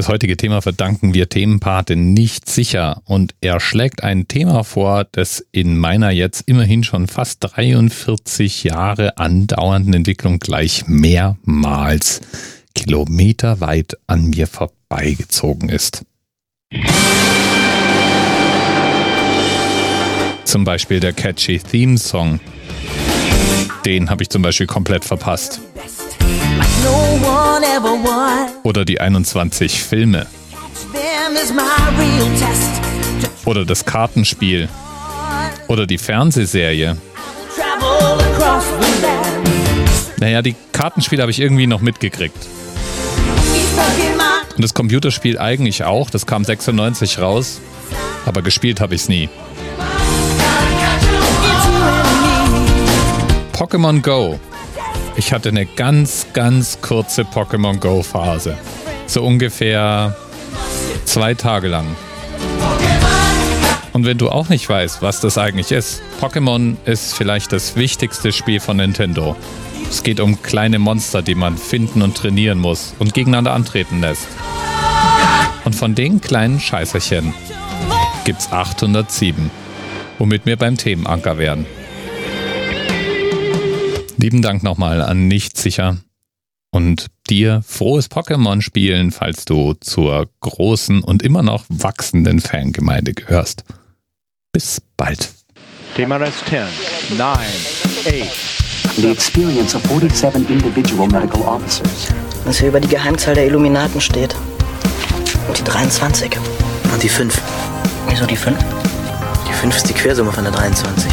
Das heutige Thema verdanken wir Themenpate nicht sicher und er schlägt ein Thema vor, das in meiner jetzt immerhin schon fast 43 Jahre andauernden Entwicklung gleich mehrmals kilometerweit an mir vorbeigezogen ist. Zum Beispiel der catchy Theme-Song. Den habe ich zum Beispiel komplett verpasst. Oder die 21 Filme. Oder das Kartenspiel. Oder die Fernsehserie. Naja, die Kartenspiele habe ich irgendwie noch mitgekriegt. Und das Computerspiel eigentlich auch. Das kam 96 raus. Aber gespielt habe ich es nie. Pokémon Go. Ich hatte eine ganz, ganz kurze Pokémon Go Phase. So ungefähr 2 Tage lang. Und wenn du auch nicht weißt, was das eigentlich ist, Pokémon ist vielleicht das wichtigste Spiel von Nintendo. Es geht um kleine Monster, die man finden und trainieren muss und gegeneinander antreten lässt. Und von den kleinen Scheißerchen gibt's 807, womit wir beim Themenanker werden. Lieben Dank nochmal an Nichtsicher und dir frohes Pokémon-Spielen, falls du zur großen und immer noch wachsenden Fangemeinde gehörst. Bis bald. DMRS 10, 9, 8. The experience of 47 individual medical officers. Was hier über die Geheimzahl der Illuminaten steht. Und die 23. Und die 5. Wieso die 5? Die 5 ist die Quersumme von der 23.